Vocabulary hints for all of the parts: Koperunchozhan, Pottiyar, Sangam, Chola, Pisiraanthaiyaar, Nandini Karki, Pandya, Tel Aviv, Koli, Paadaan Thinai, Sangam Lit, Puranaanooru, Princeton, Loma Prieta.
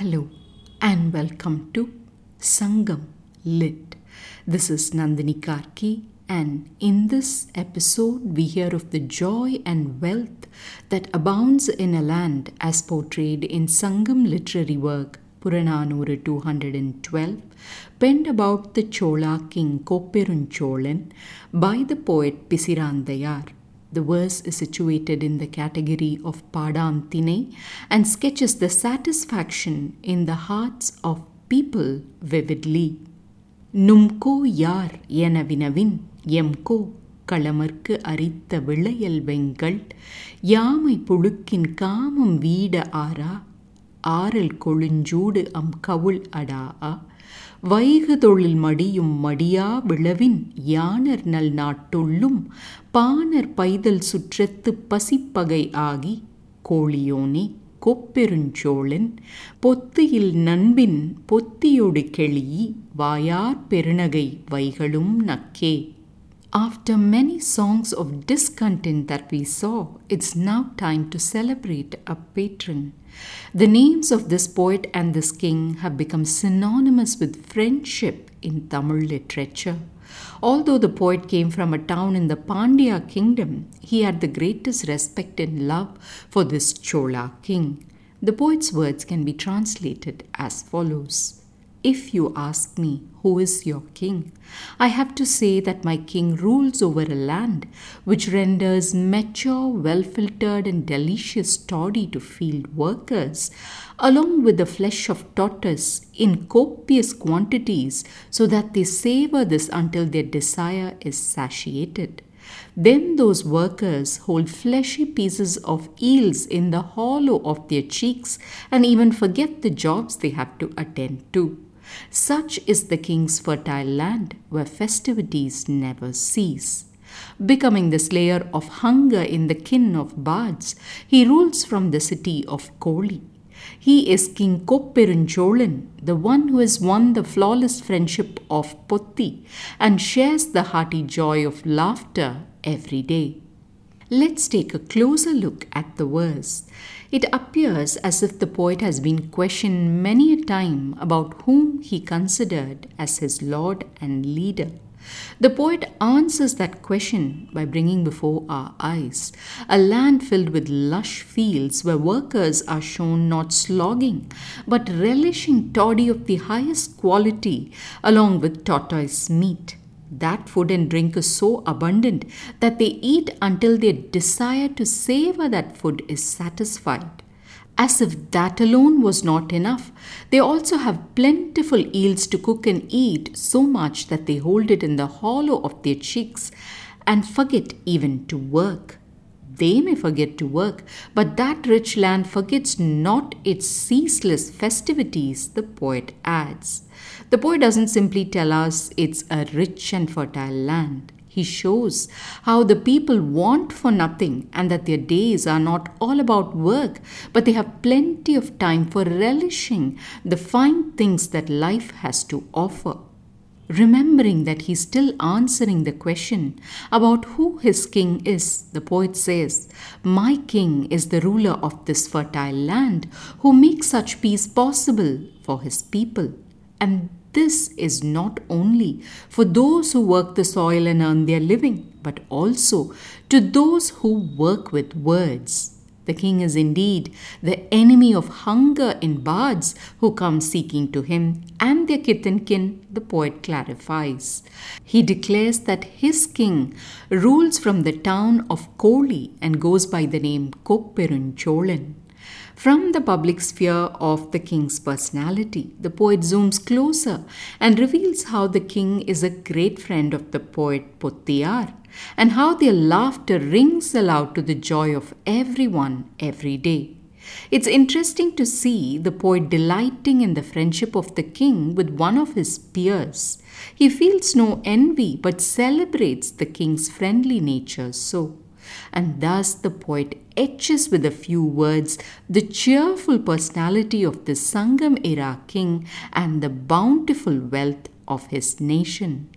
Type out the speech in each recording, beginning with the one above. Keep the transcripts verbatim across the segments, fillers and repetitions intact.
Hello and welcome to Sangam Lit. This is Nandini Karki, and in this episode we hear of the joy and wealth that abounds in a land as portrayed in Sangam literary work Puranaanooru two hundred twelve, penned about the Chola king Koperunchozhan by the poet Pisiraanthaiyaar. The verse is situated in the category of Paadaan Thinai and sketches the satisfaction in the hearts of people vividly. Numko yar yenavinavin yemko kalamarku aritha vilayal vengal yamai pulukkin kaamam veeda ara aaral kolunjoodu am kavul adaa வைகுதொழில் மடியும் மடியா விளவின் யானர் நல் நாட்டொள்ளும் banner பைதல் சுற்றத்து பசிப்பகை ஆகி கோழியோனே கொப்பெருஞ்சோழன் பொத்தியில் நண்பின் பொத்தியொடு கெளியி வாயார் பெருநகை வைகளும் நக்கே. After many songs of discontent that we saw, it's now time to celebrate a patron. The names of this poet and this king have become synonymous with friendship in Tamil literature. Although the poet came from a town in the Pandya kingdom, he had the greatest respect and love for this Chola king. The poet's words can be translated as follows. If you ask me, who is your king? I have to say that my king rules over a land which renders mature, well-filtered and delicious toddy to field workers, along with the flesh of tortoise in copious quantities so that they savor this until their desire is satiated. Then those workers hold fleshy pieces of eels in the hollow of their cheeks and even forget the jobs they have to attend to. Such is the king's fertile land, where festivities never cease. Becoming the slayer of hunger in the kin of bards, he rules from the city of Koli. He is King Koperunchozhan, the one who has won the flawless friendship of Potti and shares the hearty joy of laughter every day. Let's take a closer look at the verse. It appears as if the poet has been questioned many a time about whom he considered as his lord and leader. The poet answers that question by bringing before our eyes a land filled with lush fields where workers are shown not slogging but relishing toddy of the highest quality along with tortoise meat. That food and drink is so abundant that they eat until their desire to savor that food is satisfied. As if that alone was not enough, they also have plentiful eels to cook and eat, so much that they hold it in the hollow of their cheeks and forget even to work. They may forget to work, but that rich land forgets not its ceaseless festivities, the poet adds. The poet doesn't simply tell us it's a rich and fertile land. He shows how the people want for nothing and that their days are not all about work, but they have plenty of time for relishing the fine things that life has to offer. Remembering that he's still answering the question about who his king is, the poet says, "My king is the ruler of this fertile land who makes such peace possible for his people." And this is not only for those who work the soil and earn their living, but also to those who work with words. The king is indeed the enemy of hunger in bards who come seeking to him and their kith and kin, the poet clarifies. He declares that his king rules from the town of Koli and goes by the name Koperunchozhan. From the public sphere of the king's personality, the poet zooms closer and reveals how the king is a great friend of the poet Pottiyar and how their laughter rings aloud to the joy of everyone every day. It's interesting to see the poet delighting in the friendship of the king with one of his peers. He feels no envy but celebrates the king's friendly nature so. And thus the poet etches with a few words the cheerful personality of the Sangam-era king and the bountiful wealth of his nation.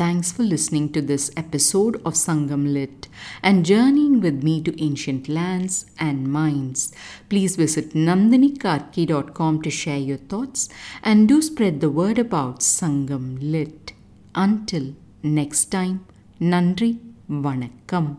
Thanks for listening to this episode of Sangam Lit and journeying with me to ancient lands and minds. Please visit nandini karki dot com to share your thoughts and do spread the word about Sangam Lit. Until next time, Nandri Vanakkam.